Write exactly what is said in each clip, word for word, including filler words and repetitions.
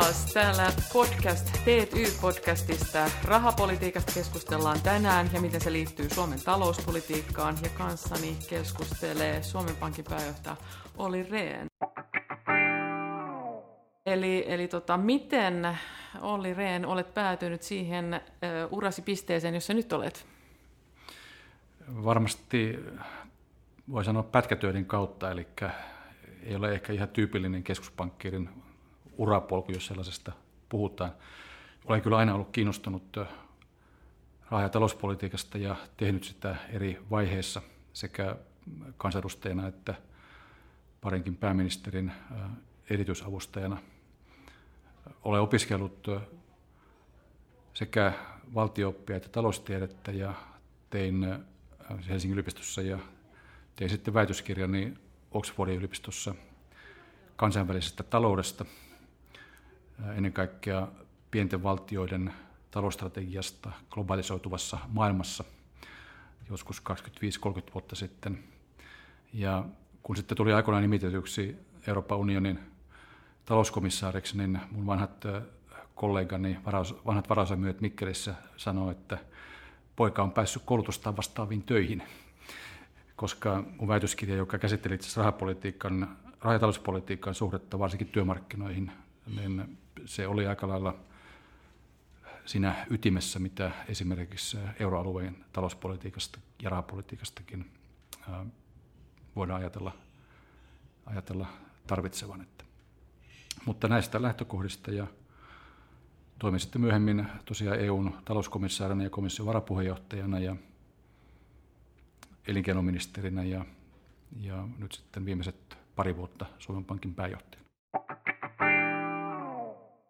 taas täällä podcast T Y-podcastista. Rahapolitiikasta keskustellaan tänään ja miten se liittyy Suomen talouspolitiikkaan. Ja kanssani keskustelee Suomen Pankin pääjohtaja Olli Rehn. Eli, eli tota, miten, Olli Rehn, olet päätynyt siihen uh, urasi pisteeseen, jossa nyt olet? Varmasti voi sanoa pätkätöiden kautta, eli ei ole ehkä ihan tyypillinen keskuspankkiirin urapolku, jos sellaisesta puhutaan. Olen kyllä aina ollut kiinnostunut raha- ja talouspolitiikasta ja tehnyt sitä eri vaiheissa sekä kansanedustajana että parinkin pääministerin erityisavustajana. Olen opiskellut sekä valtio-oppia että taloustiedettä ja tein Helsingin yliopistossa ja tein sitten väitöskirjani Oxfordin yliopistossa kansainvälisestä taloudesta, ennen kaikkea pienten valtioiden talousstrategiasta globalisoituvassa maailmassa joskus kaksikymmentäviisi kolmekymmentä vuotta sitten. Ja kun sitten tuli aikoinaan nimitetyksi Euroopan unionin talouskomissaariksi, niin mun vanhat kollegani, vanhat varausamyöt Mikkelissä sanoi, että poika on päässyt koulutustaan vastaaviin töihin, koska mun väitöskirja, joka käsitteli itse asiassa rahapolitiikan, raha- ja talouspolitiikan suhdetta, varsinkin työmarkkinoihin, niin se oli aika lailla siinä ytimessä, mitä esimerkiksi euroalueen talouspolitiikasta ja rahapolitiikastakin voidaan ajatella, ajatella tarvitsevan. Että. Mutta näistä lähtökohdista ja toimin sitten myöhemmin tosiaan E U:n talouskomissaarina ja komission varapuheenjohtajana ja elinkeinoministerinä ja, ja nyt sitten viimeiset pari vuotta Suomen Pankin pääjohtajana.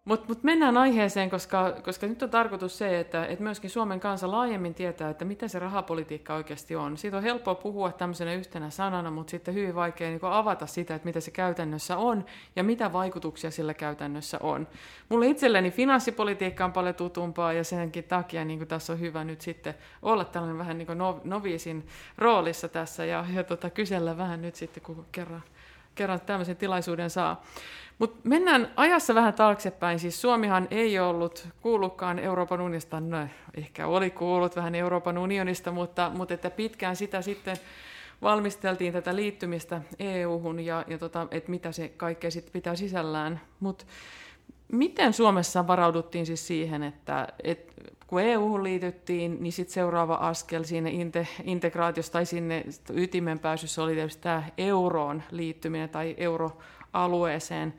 Mutta mut mennään aiheeseen, koska, koska nyt on tarkoitus se, että et myöskin Suomen kansa laajemmin tietää, että mitä se rahapolitiikka oikeasti on. Siitä on helppoa puhua tämmöisenä yhtenä sanana, mutta sitten hyvin vaikea niin avata sitä, että mitä se käytännössä on ja mitä vaikutuksia sillä käytännössä on. Mulle itselleni finanssipolitiikka on paljon tutumpaa ja senkin takia niin tässä on hyvä nyt sitten olla tällainen vähän niin noviisin roolissa tässä ja, ja tota, kysellä vähän nyt sitten, kun kerran. kerran tämmöisen tilaisuuden saa. Mutta mennään ajassa vähän taaksepäin. Siis Suomihan ei ollut kuullutkaan Euroopan unionista, no ehkä oli kuullut vähän Euroopan unionista, mutta, mutta että pitkään sitä sitten valmisteltiin tätä liittymistä E U:hun ja, ja tota, että mitä se kaikkea sitten pitää sisällään. Mut miten Suomessa varauduttiin siis siihen, että et kun E U:hun liityttiin, niin sitten seuraava askel siinä integraatiossa tai sinne ytimen pääsyssä oli tietysti tämä euroon liittyminen tai euroalueeseen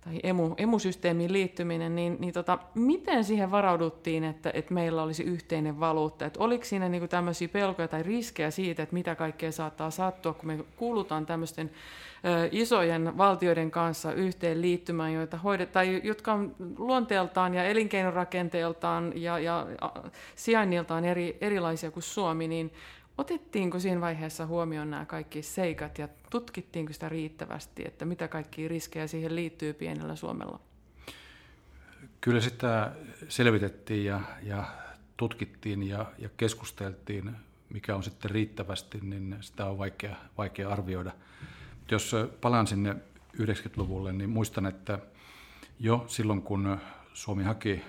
tai emu, emusysteemiin liittyminen, niin, niin tota, miten siihen varauduttiin, että, että meillä olisi yhteinen valuutta? Et oliko siinä niinku tämmöisiä pelkoja tai riskejä siitä, että mitä kaikkea saattaa sattua, kun me kuulutaan tämmöisten ö, isojen valtioiden kanssa yhteen liittymään, joita hoidetaan, jotka on luonteeltaan ja elinkeinorakenteeltaan ja, ja a, sijainniltaan eri, erilaisia kuin Suomi, niin otettiinko siinä vaiheessa huomioon nämä kaikki seikat ja tutkittiinko sitä riittävästi, että mitä kaikkia riskejä siihen liittyy pienellä Suomella? Kyllä sitä selvitettiin ja, ja tutkittiin ja, ja keskusteltiin, mikä on sitten riittävästi, niin sitä on vaikea, vaikea arvioida. Jos palaan sinne yhdeksänkymmentäluvulle, niin muistan, että jo silloin kun Suomi haki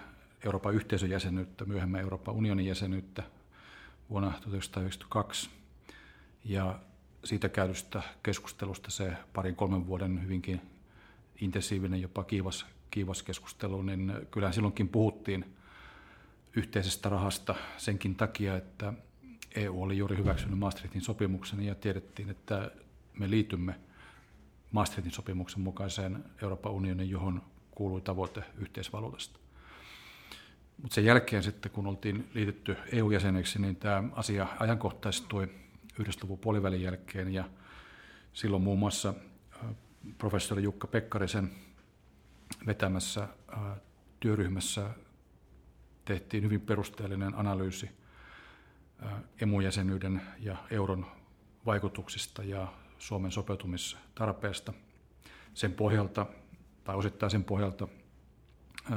Euroopan yhteisön jäsenyyttä, myöhemmin Euroopan unionin jäsenyyttä, vuonna tuhatyhdeksänsataayhdeksänkymmentäkaksi ja siitä käydystä keskustelusta se parin kolmen vuoden hyvinkin intensiivinen, jopa kiivas, kiivas keskustelu, niin kyllähän silloinkin puhuttiin yhteisestä rahasta senkin takia, että E U oli juuri hyväksynyt Maastrichtin sopimuksen ja tiedettiin, että me liitymme Maastrichtin sopimuksen mukaiseen Euroopan unionin, johon kuului tavoite yhteisvaluutasta. Mutta sen jälkeen sitten, kun oltiin liitetty E U-jäseneksi, niin tämä asia ajankohtaistui yhdestä luvun puolivälin jälkeen. Ja silloin muun muassa professori Jukka Pekkarisen vetämässä työryhmässä tehtiin hyvin perusteellinen analyysi E M U-jäsenyyden ja euron vaikutuksista ja Suomen sopeutumistarpeesta. Sen pohjalta, tai osittain sen pohjalta,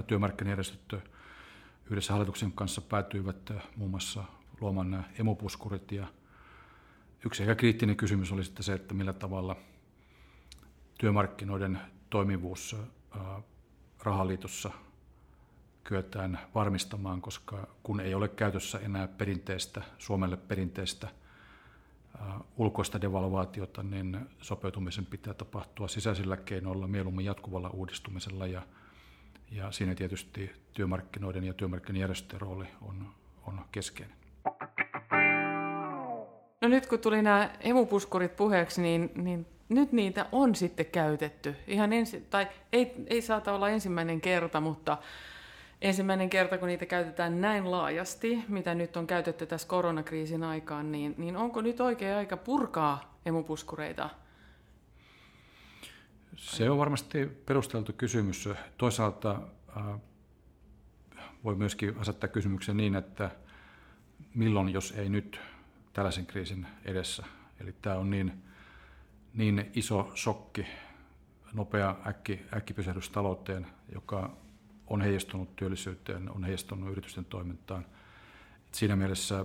työmarkkinajärjestöt yhdessä hallituksen kanssa päätyivät muun muassa luomaan nämä emupuskurit. Ja yksi aika kriittinen kysymys oli sitten se, että millä tavalla työmarkkinoiden toimivuus rahaliitossa kyetään varmistamaan, koska kun ei ole käytössä enää perinteistä, Suomelle perinteistä äh, ulkoista devalvaatiota, niin sopeutumisen pitää tapahtua sisäisillä keinoilla, mieluummin jatkuvalla uudistumisella, ja, ja siinä tietysti työmarkkinoiden ja työmarkkinajärjestöjen rooli on, on keskeinen. No nyt kun tuli nämä emupuskurit puheeksi, niin, niin nyt niitä on sitten käytetty. Ihan ensi, tai ei, ei saata olla ensimmäinen kerta, mutta ensimmäinen kerta, kun niitä käytetään näin laajasti, mitä nyt on käytetty tässä koronakriisin aikaan, niin, niin onko nyt oikea aika purkaa emupuskureita? Se on varmasti perusteltu kysymys. Toisaalta äh, voi myöskin asettaa kysymyksen niin, että milloin, jos ei nyt, tällaisen kriisin edessä. Eli tämä on niin, niin iso shokki, nopea äkki, äkkipysähdys talouteen, joka on heijastunut työllisyyteen, on heijastunut yritysten toimintaan. Et siinä mielessä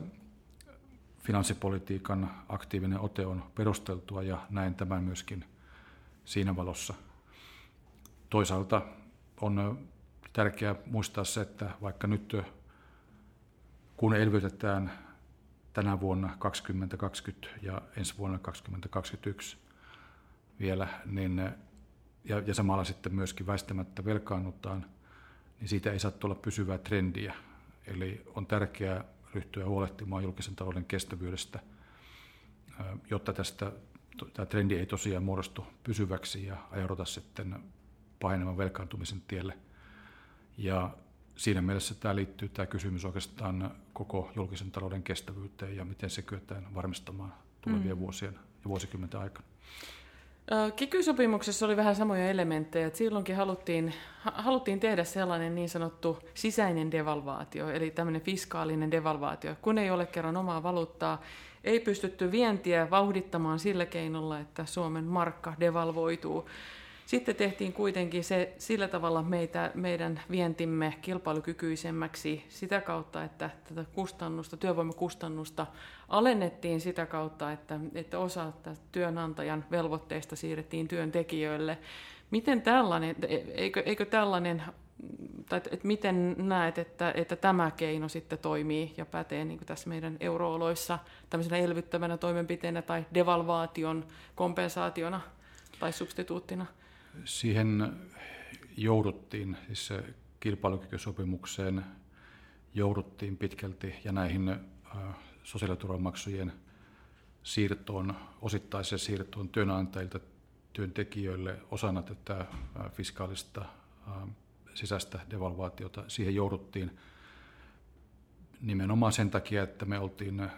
finanssipolitiikan aktiivinen ote on perusteltua, ja näen tämän myöskin siinä valossa. Toisaalta on tärkeää muistaa se, että vaikka nyt kun elvytetään tänä vuonna kaksituhattakaksikymmentä ja ensi vuonna kaksituhattakaksikymmentäyksi vielä, niin, ja, ja samalla sitten myöskin väistämättä velkaannutaan, niin siitä ei saa tulla pysyvää trendiä. Eli on tärkeää ryhtyä huolehtimaan julkisen talouden kestävyydestä, jotta tästä, tämä trendi ei tosiaan muodostu pysyväksi ja ajauduta sitten pahenevan velkaantumisen tielle. Ja siinä mielessä tämä liittyy tämä kysymys oikeastaan koko julkisen talouden kestävyyteen ja miten se kyetään varmistamaan tulevien mm. vuosien ja vuosikymmenten aikana. Kikysopimuksessa oli vähän samoja elementtejä. Että silloinkin haluttiin, haluttiin tehdä sellainen niin sanottu sisäinen devalvaatio, eli tämmöinen fiskaalinen devalvaatio. Kun ei ole kerran omaa valuuttaa, ei pystytty vientiä vauhdittamaan sillä keinolla, että Suomen markka devalvoituu. Sitten tehtiin kuitenkin se sillä tavalla meitä, meidän vientimme kilpailukykyisemmäksi sitä kautta, että tätä kustannusta, työvoimakustannusta alennettiin sitä kautta, että, että osa työnantajan velvoitteista siirrettiin työntekijöille. Miten tällainen, eikö, eikö tällainen, tai että miten näet, että, että tämä keino sitten toimii ja pätee niin kuin tässä meidän eurooloissa tämmöisenä elvyttävänä toimenpiteenä tai devalvaation kompensaationa tai substituuttina? Siihen jouduttiin, siis kilpailukykysopimukseen jouduttiin pitkälti ja näihin sosiaaliturvamaksujen siirtoon, osittaiseen siirtoon työnantajilta työntekijöille osana tätä fiskaalista sisäistä devalvaatiota. Siihen jouduttiin nimenomaan sen takia, että me oltiin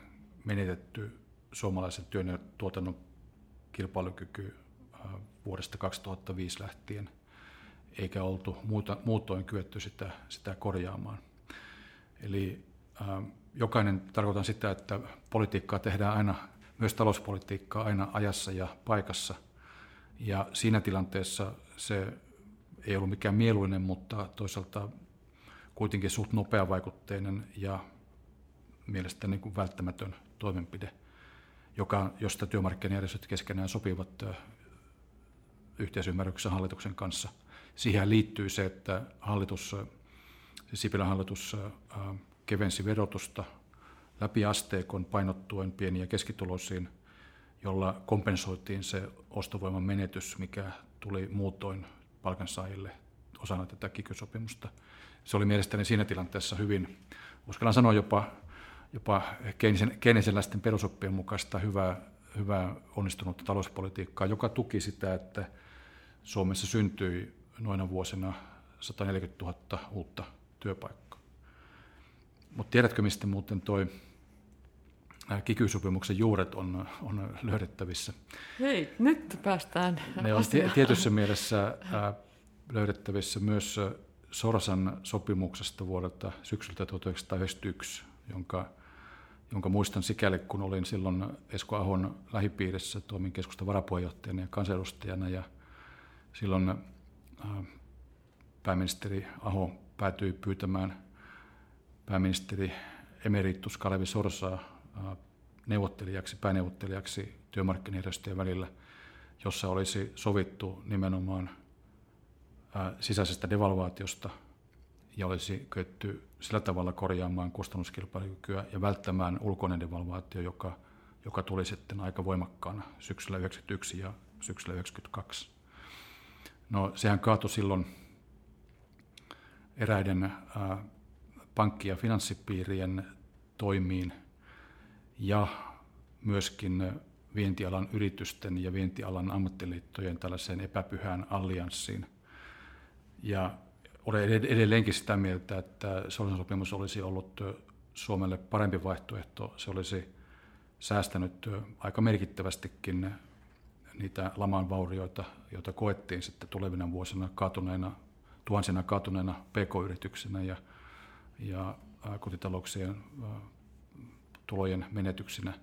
menetetty suomalaisen työn ja tuotannon kilpailukyky vuodesta kaksituhattaviisi lähtien, eikä oltu muuta, muutoin kyetty sitä, sitä korjaamaan. Eli äh, jokainen, tarkoitan sitä, että politiikkaa tehdään aina, myös talouspolitiikkaa aina ajassa ja paikassa. Ja siinä tilanteessa se ei ollut mikään mieluinen, mutta toisaalta kuitenkin suht nopeavaikutteinen ja mielestäni niin kuin välttämätön toimenpide, joka, josta työmarkkinajärjestöt keskenään sopivat yhteisymmärryksessä hallituksen kanssa. Siihen liittyy se, että hallitus, Sipilän hallitus kevensi verotusta läpi asteikon painottuen pieniin ja keskituloisiin, jolla kompensoitiin se ostovoiman menetys, mikä tuli muutoin palkansaajille osana tätä kikysopimusta. Se oli mielestäni siinä tilanteessa hyvin, uskallan sanoa jopa, jopa keynesiläisten perusoppien mukaista hyvää, hyvää onnistunutta talouspolitiikkaa, joka tuki sitä, että Suomessa syntyi noina vuosina sataneljäkymmentätuhatta uutta työpaikkaa. Mutta tiedätkö, mistä muuten toi kikysopimuksen juuret on, on löydettävissä? Hei, nyt päästään Ne on asiaan. Tietyssä mielessä löydettävissä myös Sorsan sopimuksesta vuodelta syksyltä tuhatyhdeksänsataayhdeksänkymmentäyksi, jonka jonka muistan sikäli, kun olin silloin Esko Ahon lähipiirissä, toimin keskustan varapuheenjohtajana ja kansanedustajana, ja silloin pääministeri Aho päätyi pyytämään pääministeri emeritus Kalevi Sorsaa neuvottelijaksi, pääneuvottelijaksi työmarkkinajärjestöjen välillä, jossa olisi sovittu nimenomaan sisäisestä devalvaatiosta ja olisi kyetty sillä tavalla korjaamaan kustannuskilpailukykyä ja välttämään ulkoinen devalvaatio, joka, joka tuli sitten aika voimakkaana syksyllä yhdeksänkymmentäyksi ja syksyllä yhdeksänkymmentäkaksi. No, sehän kaatui silloin eräiden äh, pankki- ja finanssipiirien toimiin ja myöskin vientialan yritysten ja vientialan ammattiliittojen tällaiseen epäpyhään allianssiin. Ja olen edelleenkin sitä mieltä, että Sorsan sopimus olisi ollut Suomelle parempi vaihtoehto. Se olisi säästänyt aika merkittävästikin niitä laman vaurioita, joita koettiin sitten tulevina vuosina kaatuneena, tuhansina kaatuneena pk-yrityksinä ja, ja kotitalouksien tulojen menetyksinä.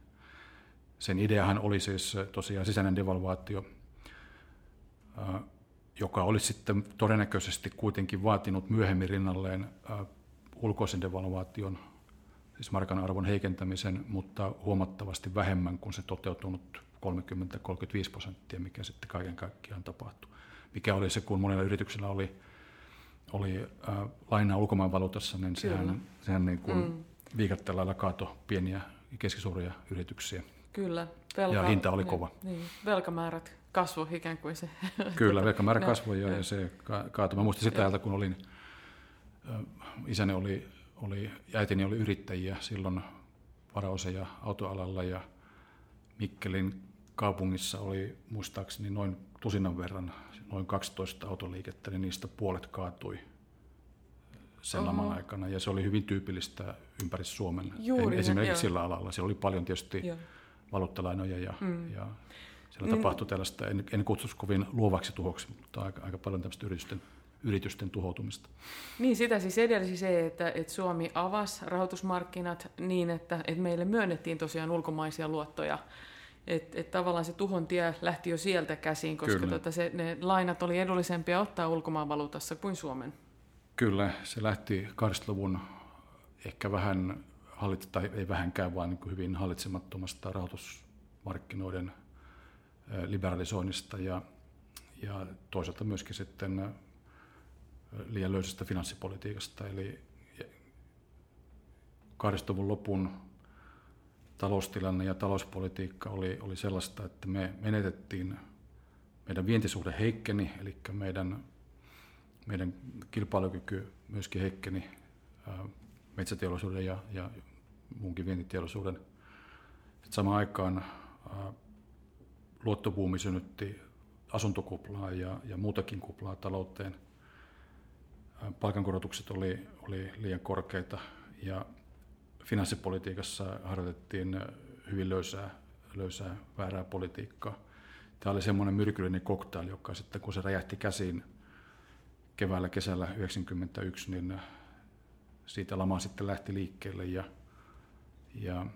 Sen ideahan oli siis tosiaan sisäinen devalvaatio, joka olisi sitten todennäköisesti kuitenkin vaatinut myöhemmin rinnalleen ulkoisen devalvaation, siis markan arvon heikentämisen, mutta huomattavasti vähemmän kuin se toteutunut kolmekymmentä–kolmekymmentäviisi prosenttia, mikä sitten kaiken kaikkiaan tapahtui. Mikä oli se, kun monilla yrityksillä oli, oli lainaa ulkomaanvaluutassa, niin sehän, sehän niin kuin mm. viikatteella lailla kaatoi pieniä ja keskisuuria yrityksiä. Kyllä. Velka, ja hinta oli niin, kova. Niin, velkamäärät kasvoi ikään kuin se. Kyllä, velkamäärä kasvoi ja, ja se kaatui. Mä muistin sitä ajalta, kun olin, isäni oli, oli, äitini oli yrittäjiä silloin varaosa- ja autoalalla ja Mikkelin kaupungissa oli muistaakseni noin tusinnan verran, noin kaksitoista autoliikettä, niin niistä puolet kaatui sen Oho. laman aikana. Ja se oli hyvin tyypillistä ympäri Suomen, Juuri, esimerkiksi jo. sillä alalla. Siellä oli paljon tietysti jo. valuuttalainoja ja, mm. ja siellä mm. tapahtui tällaista, en, en kutsuisi kovin luovaksi tuhoksi, mutta aika, aika paljon tämmöistä yritysten, yritysten tuhoutumista. Niin, sitä siis edelsi se, että, että Suomi avasi rahoitusmarkkinat niin, että, että meille myönnettiin tosiaan ulkomaisia luottoja. Että et tavallaan se tuhon tie lähti jo sieltä käsiin, koska tota se, ne lainat oli edullisempia ottaa ulkomaanvaluutassa kuin Suomen. Kyllä, se lähti kahdeksankymmentäluvun ehkä vähän, hallit, tai ei vähänkään, vaan niin hyvin hallitsemattomasta rahoitusmarkkinoiden liberalisoinnista ja, ja toisaalta myöskin sitten liian löysästä finanssipolitiikasta. Eli kahdeksankymmentäluvun lopun taloustilanne ja talouspolitiikka oli, oli sellaista, että me menetettiin, meidän vientisuhde heikkeni, eli meidän, meidän kilpailukyky myöskin heikkeni metsäteollisuuden ja, ja muunkin vientiteollisuuden. Sitten samaan aikaan ää, luottobuumi synnytti asuntokuplaa ja, ja muutakin kuplaa talouteen. Ää, palkankorotukset oli, oli liian korkeita ja finanssipolitiikassa harjoitettiin hyvin löysää, löysää väärää politiikkaa. Tämä oli semmoinen myrkyllinen koktail, joka sitten kun se räjähti käsiin keväällä kesällä yhdeksänkymmentäyksi, niin siitä lama sitten lähti liikkeelle ja, ja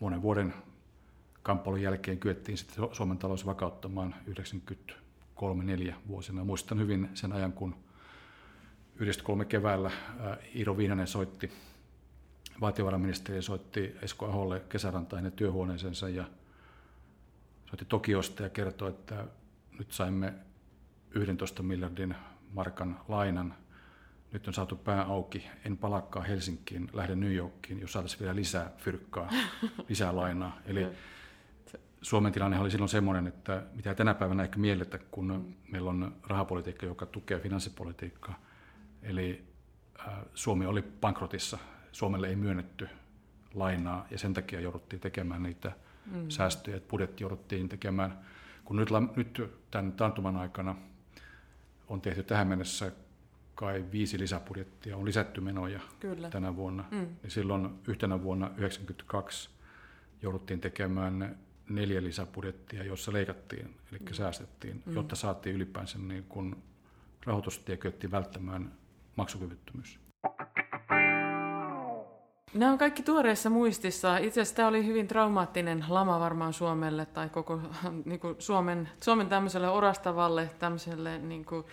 monen vuoden kamppailun jälkeen kyettiin sitten Suomen talous vakauttamaan yhdeksänkymmentäkolme–neljä vuosina. Muistan hyvin sen ajan, kun yhdeksänkymmentäkolme keväällä Iiro Viinanen soitti, valtiovarainministeri soitti Esko Aholle kesärantaan hänen työhuoneeseensa ja soitti Tokiosta ja kertoi, että nyt saimme yksitoista miljardin markan lainan. Nyt on saatu pää auki, en palaakaan Helsinkiin, lähden New Yorkiin, jos saataisiin vielä lisää fyrkkaa, lisää lainaa. Eli Suomen tilanne oli silloin semmoinen, että mitä tänä päivänä ehkä mielletä, kun meillä on rahapolitiikka, joka tukee finanssipolitiikkaa. Eli Suomi oli bankrotissa, Suomelle ei myönnetty lainaa ja sen takia jouduttiin tekemään niitä mm. säästöjä, että budjetti jouduttiin tekemään. Kun nyt, nyt tämän taantuman aikana on tehty tähän mennessä kai viisi lisäbudjettia, on lisätty menoja Kyllä. tänä vuonna, mm. niin silloin yhtenä vuonna yhdeksänkymmentäkaksi jouduttiin tekemään neljä lisäbudjettia, joissa leikattiin, eli mm. säästettiin, jotta saatiin ylipäänsä niin kun rahoitustie kyettiin välttämään maksukyvyttömyys. Nämä on kaikki tuoreessa muistissa. Itse asiassa tämä oli hyvin traumaattinen lama varmaan Suomelle tai koko niin kuin Suomen, Suomen tämmöiselle orastavalle, tämmöiselle niin kuin,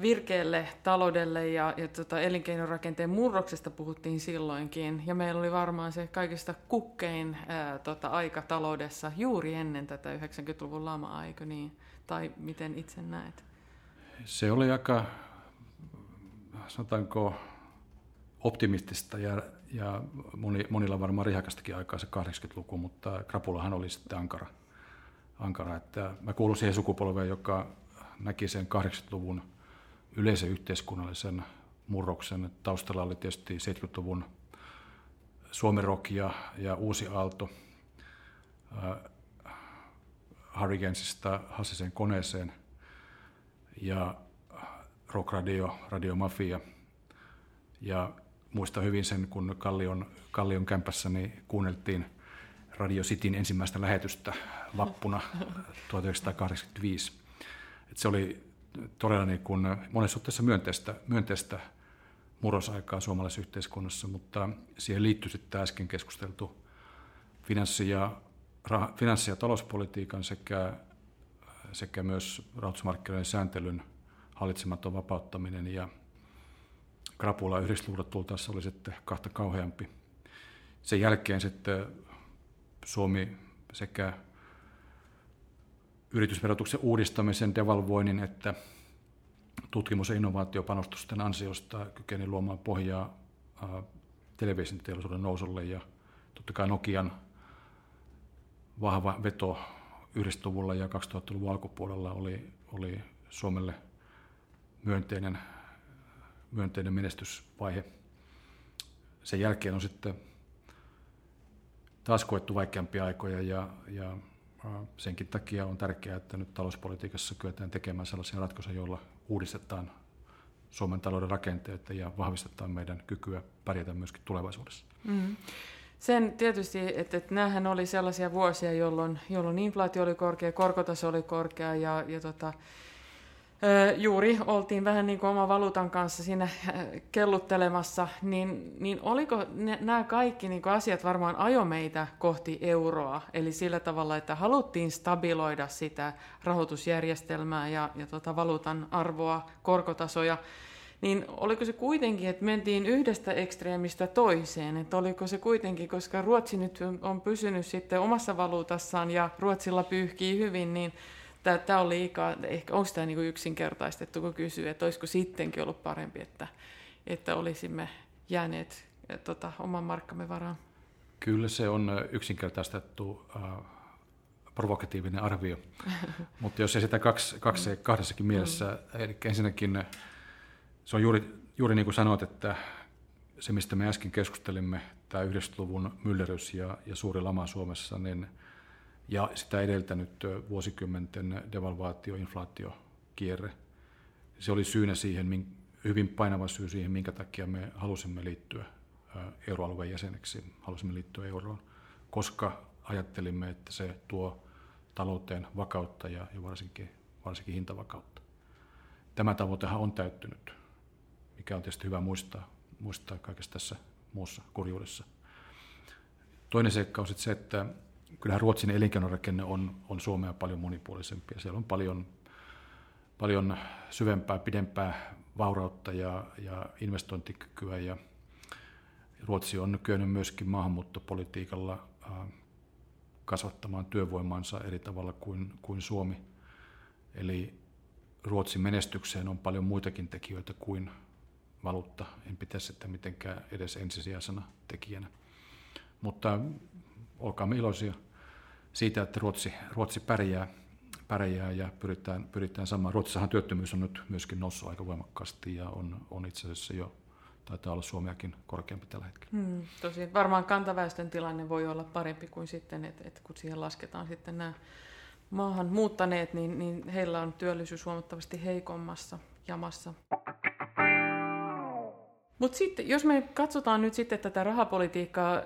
virkeelle taloudelle ja, ja tota, elinkeinorakenteen murroksesta puhuttiin silloinkin. Ja meillä oli varmaan se kaikista kukkein ää, tota, aika taloudessa juuri ennen tätä yhdeksänkymmentäluvun lama-aika. Niin Tai miten itse näet? Se oli aika, sanotaanko, optimistista ja, ja monilla varmaan rihakastakin aikaa se kahdeksankymmentäluku, mutta krapulahan oli sitten ankara. ankara että mä kuulun siihen sukupolveen, joka näki sen kahdeksankymmentäluvun yleisen yhteiskunnallisen murroksen. Taustalla oli tietysti seitsemänkymmentäluvun suomirock ja, ja uusi aalto äh, Hurricanesista Hassisen koneeseen ja rock radio, radiomafia. Ja muistan hyvin sen, kun Kallion, Kallion kämpässä niin kuunneltiin Radio Cityn ensimmäistä lähetystä vappuna tuhatyhdeksänsataakahdeksankymmentäviisi. Et se oli todella niin kuin monessa suhteessa myönteistä, myönteistä murrosaikaa suomalaisessa yhteiskunnassa, mutta siihen liittyy sitten äsken keskusteltu finanssi- ja, rah- finanssi- ja talouspolitiikan sekä, sekä myös rahoitusmarkkinoiden sääntelyn hallitsematon vapauttaminen ja krapula yhdeksänkymmentäluvulta tultaessa oli sitten kahta kauheampi. Sen jälkeen sitten Suomi sekä yritysverotuksen uudistamisen, devalvoinnin että tutkimus- ja innovaatiopanostusten ansiosta kykeni luomaan pohjaa televisioteollisuuden nousulle ja totta kai Nokian vahva veto yhdeksänkymmentäluvulla ja kaksituhattaluvun alkupuolella oli, oli Suomelle myönteinen myönteinen menestysvaihe. Sen jälkeen on sitten taas koettu vaikeampia aikoja ja, ja senkin takia on tärkeää, että nyt talouspolitiikassa kyetään tekemään sellaisia ratkaisuja, joilla uudistetaan Suomen talouden rakenteita ja vahvistetaan meidän kykyä pärjätä myöskin tulevaisuudessa. Mm. Sen tietysti, että, että näähän oli sellaisia vuosia, jolloin, jolloin inflaatio oli korkea, korkotaso oli korkea ja, ja tota, juuri oltiin vähän niin kuin oman valuutan kanssa siinä kelluttelemassa, niin, niin oliko ne, nämä kaikki niin kuin asiat varmaan ajo meitä kohti euroa, eli sillä tavalla, että haluttiin stabiloida sitä rahoitusjärjestelmää ja, ja tota valuutan arvoa, korkotasoja, niin oliko se kuitenkin, että mentiin yhdestä ekstreemistä toiseen, että oliko se kuitenkin, koska Ruotsi nyt on pysynyt sitten omassa valuutassaan ja Ruotsilla pyyhkii hyvin, niin tämä on liikaa, ehkä onko tämä niinku yksinkertaistettu, kun kysyy, että olisiko sittenkin ollut parempi, että, että olisimme jääneet tota, oman markkamme varaan? Kyllä se on yksinkertaistettu äh, provokatiivinen arvio, mutta jos ei sitä kaksi, kaksi, kahdessakin mielessä, eli ensinnäkin se on juuri, juuri niin kuin sanoit, että se mistä me äsken keskustelimme, tämä yhdeksänkymmentäluvun myllerys ja, ja suuri lama Suomessa, niin ja sitä edeltänyt vuosikymmenten devalvaatio, inflaatiokierre. Se oli syynä siihen, hyvin painava syy siihen, minkä takia me halusimme liittyä euroalueen jäseneksi, halusimme liittyä euroon, koska ajattelimme, että se tuo talouteen vakautta ja varsinkin, varsinkin hintavakautta. Tämä tavoitehan on täyttynyt, mikä on tietysti hyvä muistaa, muistaa kaikessa tässä muussa kurjuudessa. Toinen seikka on sitten se, että kyllähän Ruotsin elinkeinorakenne on, on Suomea paljon monipuolisempi ja siellä on paljon, paljon syvempää, pidempää vaurautta ja, ja investointikykyä. Ja Ruotsi on kyennyt myöskin maahanmuuttopolitiikalla kasvattamaan työvoimansa eri tavalla kuin, kuin Suomi. Eli Ruotsin menestykseen on paljon muitakin tekijöitä kuin valuutta. En pitäisi sitä mitenkään edes ensisijaisena tekijänä. Mutta olkaamme iloisia siitä, että Ruotsi, Ruotsi pärjää, pärjää ja pyritään, pyritään samaan. Ruotsissahan työttömyys on nyt myöskin noussut aika voimakkaasti ja on, on itse asiassa jo, taitaa olla Suomeakin korkeampi tällä hetkellä. Hmm, tosi, varmaan kantaväestön tilanne voi olla parempi kuin sitten, että et kun siihen lasketaan sitten nämä maahan muuttaneet, niin, niin heillä on työllisyys huomattavasti heikommassa jamassa. Mutta sitten, jos me katsotaan nyt sitten tätä rahapolitiikkaa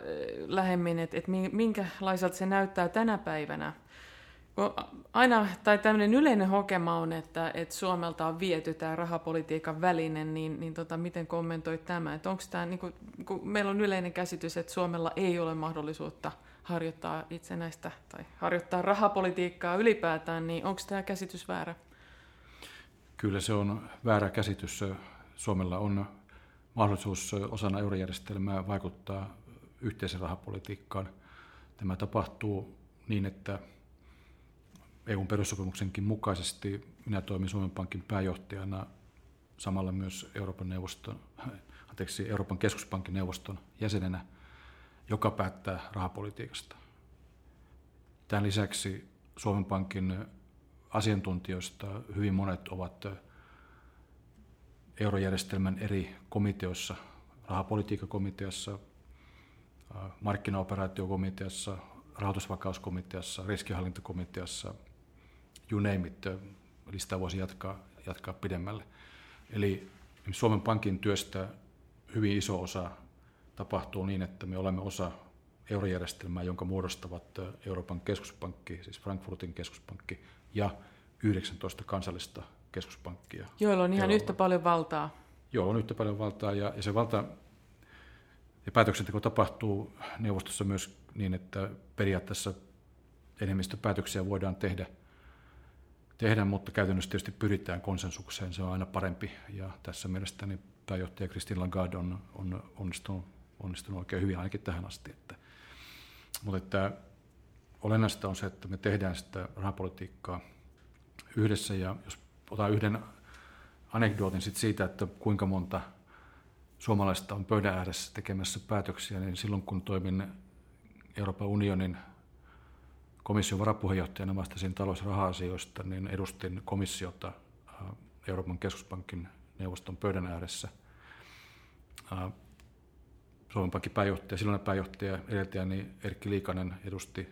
lähemmin, että et minkälaiselta se näyttää tänä päivänä. Aina, tai tämmöinen yleinen hokema on, että et Suomelta on viety tämä rahapolitiikan väline, niin, niin tota, miten kommentoit tämä? Et onks tää, niin kun, kun meillä on yleinen käsitys, että Suomella ei ole mahdollisuutta harjoittaa itsenäistä tai harjoittaa rahapolitiikkaa ylipäätään, niin onko tämä käsitys väärä? Kyllä se on väärä käsitys. Suomella on mahdollisuus osana eurojärjestelmää vaikuttaa yhteisen rahapolitiikkaan. Tämä tapahtuu niin, että E U:n perussopimuksenkin mukaisesti minä toimin Suomen Pankin pääjohtajana, samalla myös Euroopan neuvoston, anteeksi, Euroopan keskuspankin neuvoston jäsenenä, joka päättää rahapolitiikasta. Tämän lisäksi Suomen Pankin asiantuntijoista hyvin monet ovat eurojärjestelmän eri komiteoissa, rahapolitiikkakomiteassa, markkinaoperaatiokomiteassa, rahoitusvakauskomiteassa, riskihallintakomiteassa, you name it, listaa voisi jatkaa, jatkaa pidemmälle. Eli Suomen Pankin työstä hyvin iso osa tapahtuu niin, että me olemme osa eurojärjestelmää, jonka muodostavat Euroopan keskuspankki, siis Frankfurtin keskuspankki ja yhdeksäntoista kansallista keskuspankkia. Joilla on ihan eurolla yhtä paljon valtaa. Joo, on yhtä paljon valtaa ja, ja se valta ja päätöksenteko tapahtuu neuvostossa myös niin, että periaatteessa enemmistöpäätöksiä voidaan tehdä, tehdä, mutta käytännössä tietysti pyritään konsensukseen, se on aina parempi ja tässä mielestäni pääjohtaja Christine Lagarde on, on onnistunut, onnistunut oikein hyvin ainakin tähän asti. Että, mutta että olennaista on se, että me tehdään sitä rahapolitiikkaa yhdessä ja jos otan yhden anekdootin sit siitä, että kuinka monta suomalaista on pöydän ääressä tekemässä päätöksiä, niin silloin kun toimin Euroopan unionin komission varapuheenjohtajana vastasin talous- ja raha-asioista, niin edustin komissiota Euroopan keskuspankin neuvoston pöydän ääressä. Suomen Pankin pääjohtaja, silloinen pääjohtaja edeltäjäni Erkki Liikanen edusti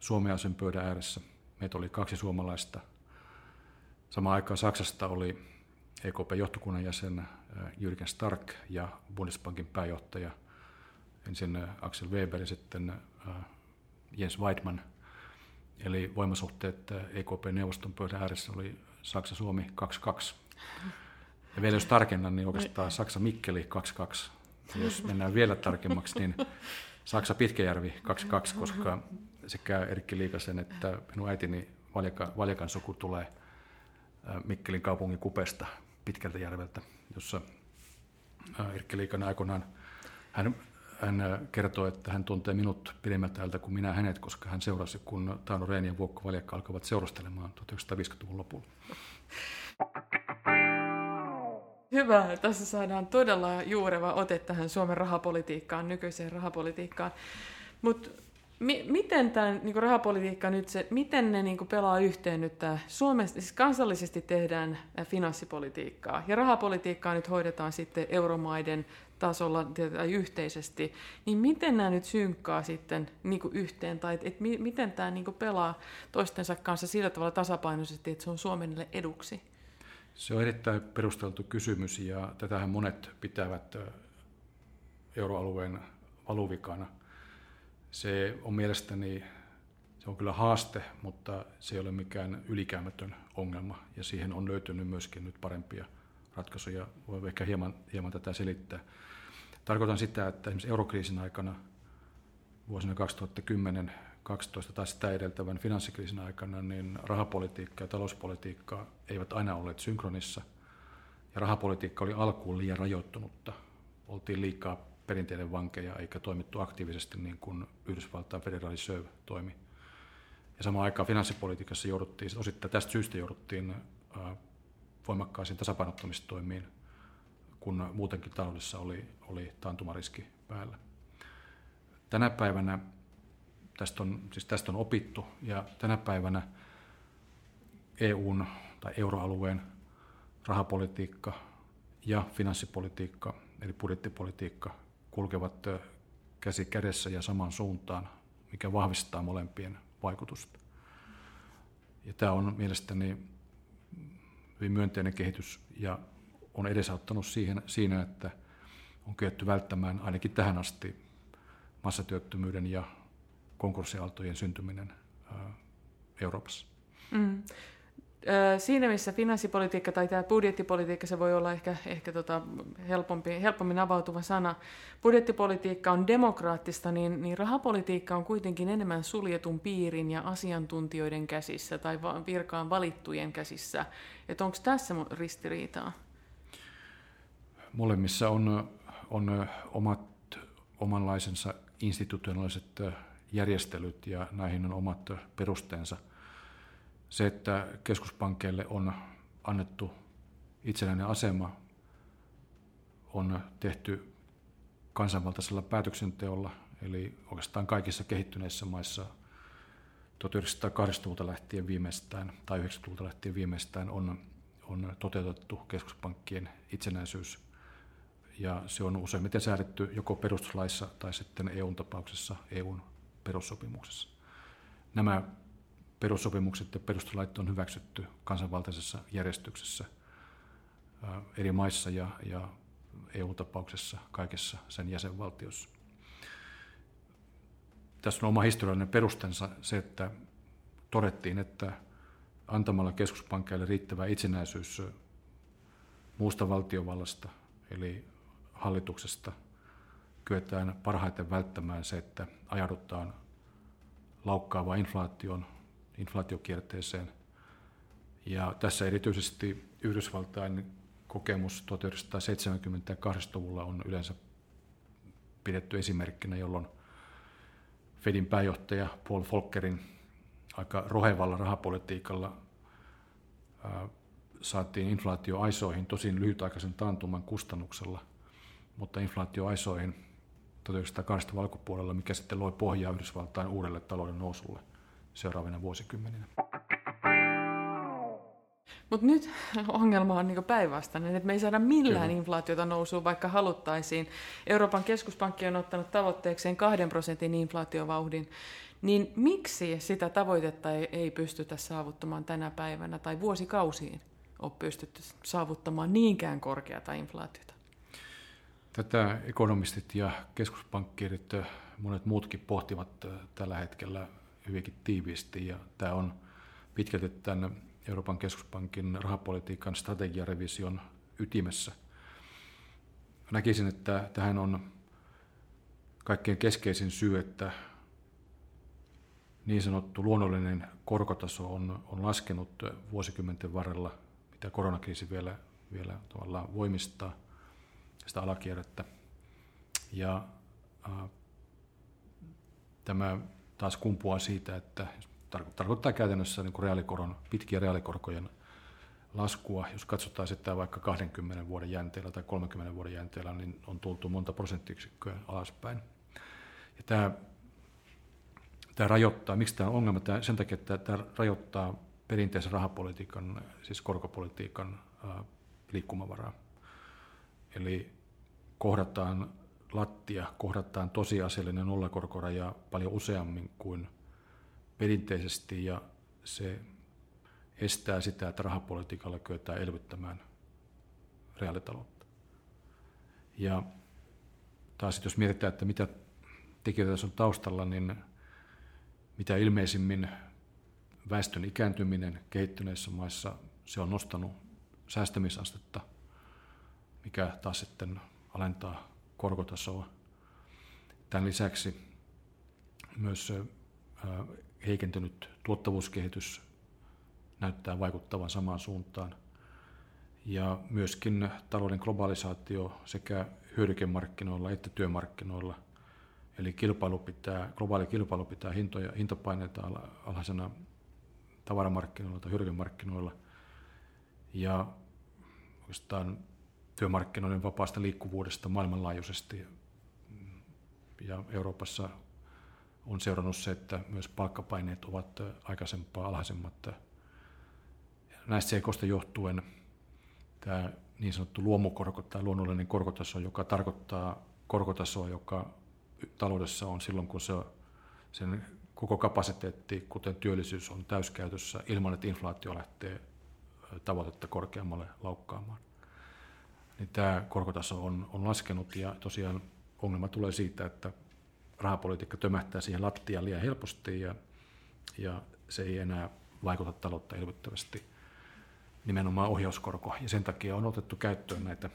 Suomea sen pöydän ääressä. Meitä oli kaksi suomalaista. Samaan aikaan Saksasta oli E K P-johtokunnan jäsen Jürgen Stark ja Bundesbankin pääjohtaja ensin Axel Weber ja sitten Jens Weidman. Eli voimasuhteet E K P-neuvoston pöydän ääressä oli Saksa-Suomi kaksi kaksi. Ja vielä jos tarkennan, niin oikeastaan Saksa-Mikkeli kaksi kaksi. Ja jos mennään vielä tarkemmaksi, niin Saksa-Pitkäjärvi kaksi kaksi, koska sekä Erkki Liikasen että minun äitini Valjakan, Valjakan suku tulee Mikkelin kaupungin kupesta pitkältä järveltä, jossa Erkki Liikanen aikoinaan hän, hän kertoi, että hän tuntee minut pidemmältä ajalta kuin minä hänet, koska hän seurasi, kun Taano Rehn ja Vuokko Valjakka alkavat seurustelemaan tuhatyhdeksänsataaviisikymmentäluvun lopulla. Hyvä. Tässä saadaan todella juureva ote tähän Suomen rahapolitiikkaan, nykyiseen rahapolitiikkaan. Mutta mi- miten tämä niinku rahapolitiikka nyt, se, miten ne niinku pelaa yhteen nyt tämä? Suomessa siis kansallisesti tehdään finanssipolitiikkaa ja rahapolitiikkaa nyt hoidetaan sitten euromaiden tasolla tai yhteisesti. Niin miten nämä nyt synkkaa sitten niinku yhteen tai et, et mi- miten tämä niinku pelaa toistensa kanssa sillä tavalla tasapainoisesti, että se on Suomelle eduksi? Se on erittäin perusteltu kysymys ja tätähän monet pitävät euroalueen valuvikana. Se on mielestäni, se on kyllä haaste, mutta se ei ole mikään ylikäymätön ongelma ja siihen on löytynyt myöskin nyt parempia ratkaisuja. Voi ehkä hieman, hieman tätä selittää. Tarkoitan sitä, että esimerkiksi eurokriisin aikana vuosina kaksituhattakymmenen kaksitoista tai sitä edeltävän finanssikriisin aikana, niin rahapolitiikka ja talouspolitiikka eivät aina olleet synkronissa. Ja rahapolitiikka oli alkuun liian rajoittunutta. Oltiin liikaa perinteiden vankeja eikä toimittu aktiivisesti niin kuin Yhdysvaltain Federal Reserve toimi. Ja samaan aikaan finanssipolitiikassa jouduttiin, osittain tästä syystä jouduttiin voimakkaisiin tasapainottamistoimiin, kun muutenkin taloudessa oli, oli taantumariski päällä. Tänä päivänä Tästä on, siis tästä on opittu ja tänä päivänä E U:n tai euroalueen rahapolitiikka ja finanssipolitiikka eli budjettipolitiikka kulkevat käsi kädessä ja samaan suuntaan, mikä vahvistaa molempien vaikutusta. Ja tämä on mielestäni hyvin myönteinen kehitys ja on edesauttanut siihen, siinä, että on kyetty välttämään ainakin tähän asti massatyöttömyyden ja konkurssiaaltojen syntyminen Euroopassa. Mm. Siinä missä finanssipolitiikka tai tämä budjettipolitiikka, se voi olla ehkä, ehkä tota helpompi, helpommin avautuva sana, budjettipolitiikka on demokraattista, niin, niin rahapolitiikka on kuitenkin enemmän suljetun piirin ja asiantuntijoiden käsissä tai virkaan valittujen käsissä. Et onko tässä ristiriitaa? Molemmissa on, on omat, omanlaisensa institutionaaliset järjestelyt ja näihin on omat perusteensa. Se, että keskuspankkeille on annettu itsenäinen asema, on tehty kansanvaltaisella päätöksenteolla, eli oikeastaan kaikissa kehittyneissä maissa tuhatyhdeksänsataakahdeksankymmentäluvulta lähtien viimeistään tai yhdeksänkymmentäluvulta lähtien viimeistään on, on toteutettu keskuspankkien itsenäisyys. Ja se on useimmiten säädetty joko perustuslaissa tai sitten E U:n tapauksessa E U:n perussopimuksessa. Nämä perussopimukset ja perustuslait on hyväksytty kansanvaltaisessa järjestyksessä ää, eri maissa ja, ja E U-tapauksessa kaikissa sen jäsenvaltioissa. Tässä on oma historiallinen perustensa se, että todettiin, että antamalla keskuspankkeille riittävä itsenäisyys muusta valtiovallasta, eli hallituksesta, kyetään parhaiten välttämään se, että ajaudutaan laukkaavaan inflaation, inflaatiokierteeseen. Ja tässä erityisesti Yhdysvaltain kokemus tuhatyhdeksänsataaseitsemänkymmentäluvulla on yleensä pidetty esimerkkinä, jolloin Fedin pääjohtaja Paul Volckerin aika rohevalla rahapolitiikalla ää, saatiin inflaatio aisoihin, tosin lyhytaikaisen taantuman kustannuksella, mutta inflaatio aisoihin tuhatyhdeksänsataakahdeksankymmentäluvun alkupuolella, mikä sitten loi pohjaa Yhdysvaltain uudelle talouden nousulle seuraavina vuosikymmeninä. Mutta nyt ongelma on niinku päinvastainen, että me ei saada millään Kyllä. inflaatiota nousua, vaikka haluttaisiin. Euroopan keskuspankki on ottanut tavoitteekseen kahden prosentin inflaatiovauhdin. Niin miksi sitä tavoitetta ei pystytä saavuttamaan tänä päivänä tai vuosikausiin ole pystytty saavuttamaan niinkään korkeata inflaatiota? Tätä ekonomistit ja keskuspankkiirit ja monet muutkin pohtivat tällä hetkellä hyvinkin tiiviisti, ja tämä on pitkälti tämän Euroopan keskuspankin rahapolitiikan strategiarevision ytimessä. Näkisin, että tähän on kaikkein keskeisin syy, että niin sanottu luonnollinen korkotaso on, on laskenut vuosikymmenten varrella, mitä koronakriisi vielä, vielä tavallaan voimistaa sitä alakierrettä. Ja äh, tämä taas kumpuaa siitä, että tarkoittaa käytännössä niin kuin reaalikoron, pitkiä reaalikorkojen laskua. Jos katsotaan sitä vaikka kahdenkymmenen vuoden jänteellä tai kolmenkymmenen vuoden jänteellä, niin on tultu monta prosenttiyksikköä alaspäin. Ja tämä, tämä rajoittaa, miksi tämä on ongelma? Tämä, sen takia, että tämä rajoittaa perinteisen rahapolitiikan, siis korkopolitiikan äh, liikkumavaraa. Eli kohdataan lattia, kohdataan tosiasiallinen nollakorkoraja paljon useammin kuin perinteisesti, ja se estää sitä, että rahapolitiikalla kyetään elvyttämään reaalitaloutta. Ja taas jos mietitään, että mitä tekijöitä tässä on taustalla, niin mitä ilmeisimmin väestön ikääntyminen kehittyneissä maissa, se on nostanut säästämisastetta, mikä taas sitten alentaa korkotasoa. Tämän lisäksi myös heikentynyt tuottavuuskehitys näyttää vaikuttavan samaan suuntaan. Ja myöskin talouden globalisaatio sekä hyödykemarkkinoilla että työmarkkinoilla, eli kilpailu pitää, globaali kilpailu pitää hintoja, hintapaineita alhaisena tavaramarkkinoilla tai hyödykemarkkinoilla. Ja oikeastaan työmarkkinoiden vapaasta liikkuvuudesta maailmanlaajuisesti, ja Euroopassa on seurannut se, että myös palkkapaineet ovat aikaisempaa alhaisemmat. Näistä seikoista johtuen tämä niin sanottu luomukorko tai luonnollinen korkotaso, joka tarkoittaa korkotasoa, joka taloudessa on silloin, kun se, sen koko kapasiteetti, kuten työllisyys, on täyskäytössä ilman, että inflaatio lähtee tavoitetta korkeammalle laukkaamaan. Niin tämä korkotaso on, on laskenut, ja tosiaan ongelma tulee siitä, että rahapolitiikka tömähtää siihen lattiaan liian helposti, ja, ja se ei enää vaikuta taloutta elvyttävästi, nimenomaan ohjauskorko. Ja sen takia on otettu käyttöön näitä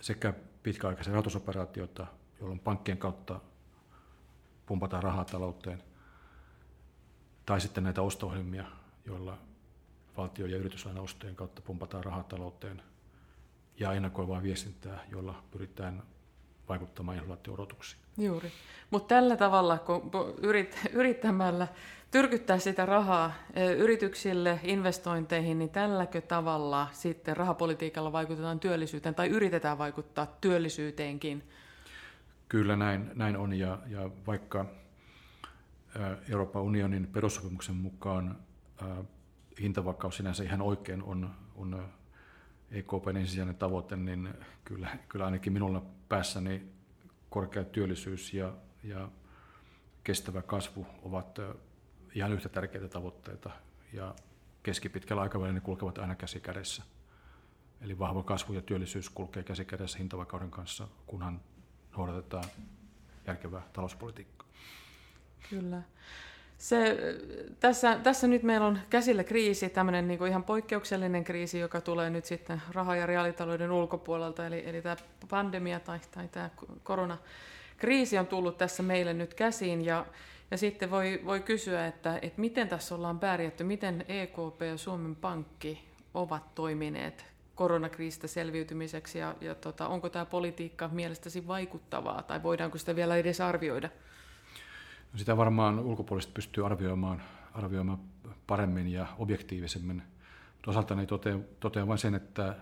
sekä pitkäaikaisia rahoitusoperaatioita, jolloin pankkien kautta pumpataan rahaa talouteen, tai sitten näitä osto-ohjelmia, joilla valtio- ja yrityslainaostojen kautta pumpataan rahaa talouteen, ja ennakoivaa viestintää, jolla pyritään vaikuttamaan inflaatio-odotuksiin. Juuri. Mutta tällä tavalla, kun yrit, yrittämällä tyrkyttää sitä rahaa yrityksille, investointeihin, niin tälläkö tavalla sitten rahapolitiikalla vaikutetaan työllisyyteen tai yritetään vaikuttaa työllisyyteenkin? Kyllä näin, näin on ja, ja vaikka Euroopan unionin perussopimuksen mukaan ää, hintavakaus sinänsä ihan oikein on, on E K P:n ensisijainen tavoite, niin kyllä, kyllä ainakin minulla päässäni korkea työllisyys ja, ja kestävä kasvu ovat ihan yhtä tärkeitä tavoitteita ja keskipitkällä aikavälillä ne kulkevat aina käsi kädessä. Eli vahva kasvu ja työllisyys kulkee käsi kädessä hintavakauden kanssa, kunhan noudatetaan järkevää talouspolitiikkaa. Kyllä. Se, tässä, tässä nyt meillä on käsillä kriisi, tämmöinen niin kuin ihan poikkeuksellinen kriisi, joka tulee nyt sitten raha- ja reaalitalouden ulkopuolelta, eli, eli tämä pandemia tai, tai tämä koronakriisi on tullut tässä meille nyt käsiin, ja, ja sitten voi, voi kysyä, että, että miten tässä ollaan pärjätty, miten E K P ja Suomen Pankki ovat toimineet koronakriisistä selviytymiseksi, ja, ja tota, onko tämä politiikka mielestäsi vaikuttavaa, tai voidaanko sitä vielä edes arvioida? Sitä varmaan ulkopuolista pystyy arvioimaan, arvioimaan paremmin ja objektiivisemmin. Osaltani totean, totean vain sen, että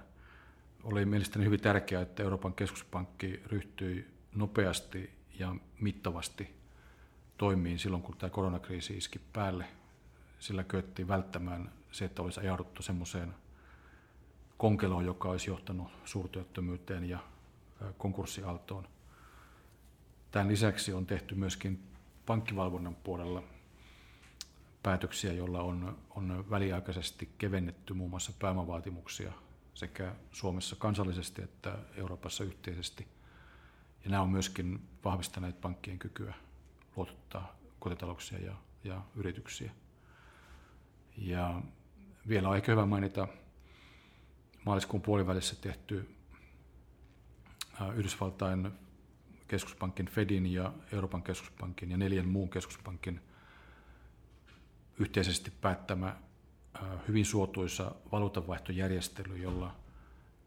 oli mielestäni hyvin tärkeää, että Euroopan keskuspankki ryhtyi nopeasti ja mittavasti toimiin silloin, kun tämä koronakriisi iski päälle. Sillä kyettiin välttämään se, että olisi ajauduttu semmoiseen konkeloon, joka olisi johtanut suurtyöttömyyteen ja konkurssiaaltoon. Tämän lisäksi on tehty myöskin pankkivalvonnan puolella päätöksiä, joilla on, on väliaikaisesti kevennetty muun muassa pääomavaatimuksia sekä Suomessa kansallisesti että Euroopassa yhteisesti. Ja nämä on myöskin vahvistaneet pankkien kykyä luotottaa kotitalouksia ja, ja yrityksiä. Ja vielä on ehkä hyvä mainita maaliskuun puolivälissä tehty Yhdysvaltain keskuspankin Fedin ja Euroopan keskuspankin ja neljän muun keskuspankin yhteisesti päättämä hyvin suotuisa valuutanvaihtojärjestely, jolla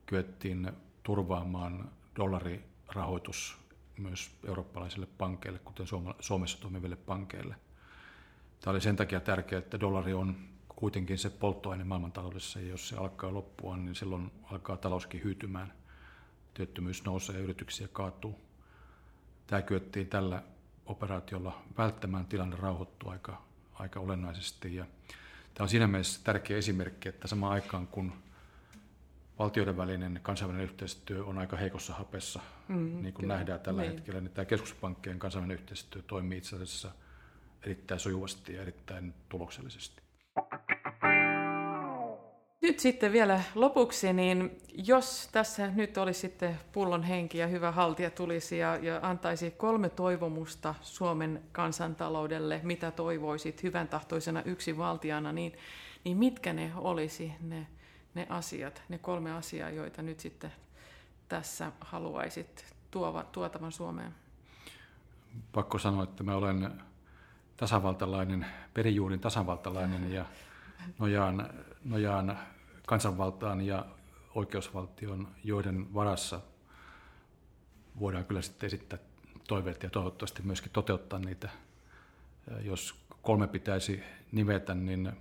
kyettiin turvaamaan dollarirahoitus myös eurooppalaisille pankeille, kuten Suomessa toimiville pankeille. Tämä oli sen takia tärkeää, että dollari on kuitenkin se polttoaine maailmantaloudessa, ja jos se alkaa loppua, niin silloin alkaa talouskin hyytymään. Työttömyys nousee ja yrityksiä kaatuu. Tämä kyettiin tällä operaatiolla välttämään tilanne rauhoittua aika, aika olennaisesti. Ja tämä on siinä mielessä tärkeä esimerkki, että samaan aikaan kun valtioiden välinen kansainvälinen yhteistyö on aika heikossa hapessa, mm, niin kuin kyllä, nähdään tällä niin. hetkellä, niin tämä keskuspankkien kansainvälinen yhteistyö toimii itse asiassa erittäin sujuvasti ja erittäin tuloksellisesti. Nyt sitten vielä lopuksi, niin jos tässä nyt olisi sitten pullon henki ja hyvä haltija tulisi ja, ja antaisi kolme toivomusta Suomen kansantaloudelle, mitä toivoisit hyvän tahtoisena yksinvaltiana, niin, niin mitkä ne olisi ne, ne asiat, ne kolme asiaa, joita nyt sitten tässä haluaisit tuova, tuotavan Suomeen? Pakko sanoa, että mä olen tasavaltalainen, perijuurin tasavaltalainen ja nojaan, nojaan kansanvaltaan ja oikeusvaltion, joiden varassa voidaan kyllä sitten esittää toiveet ja toivottavasti myöskin toteuttaa niitä. Jos kolme pitäisi nimetä, niin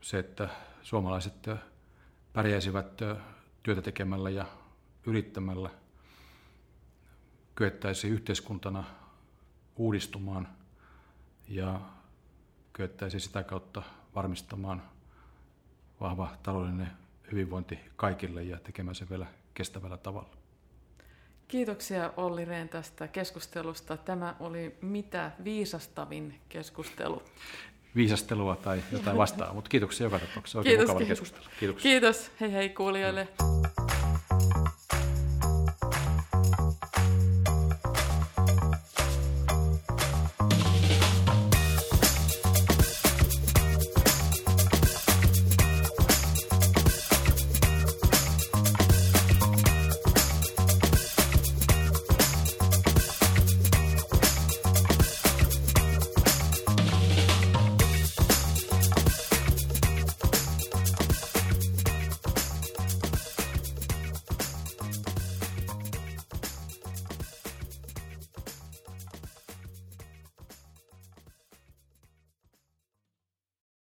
se, että suomalaiset pärjäisivät työtä tekemällä ja yrittämällä, kyettäisiin yhteiskuntana uudistumaan ja kyettäisiin sitä kautta varmistamaan vahva taloudellinen hyvinvointi kaikille ja tekemään sen vielä kestävällä tavalla. Kiitoksia Olli Rehn tästä keskustelusta. Tämä oli mitä viisastavin keskustelu. Viisastelua tai jotain vastaavaa, mutta kiitoksia joka tapauksessa. Oikein mukava keskustelu. Kiitos. Kiitos. Hei hei kuulijoille.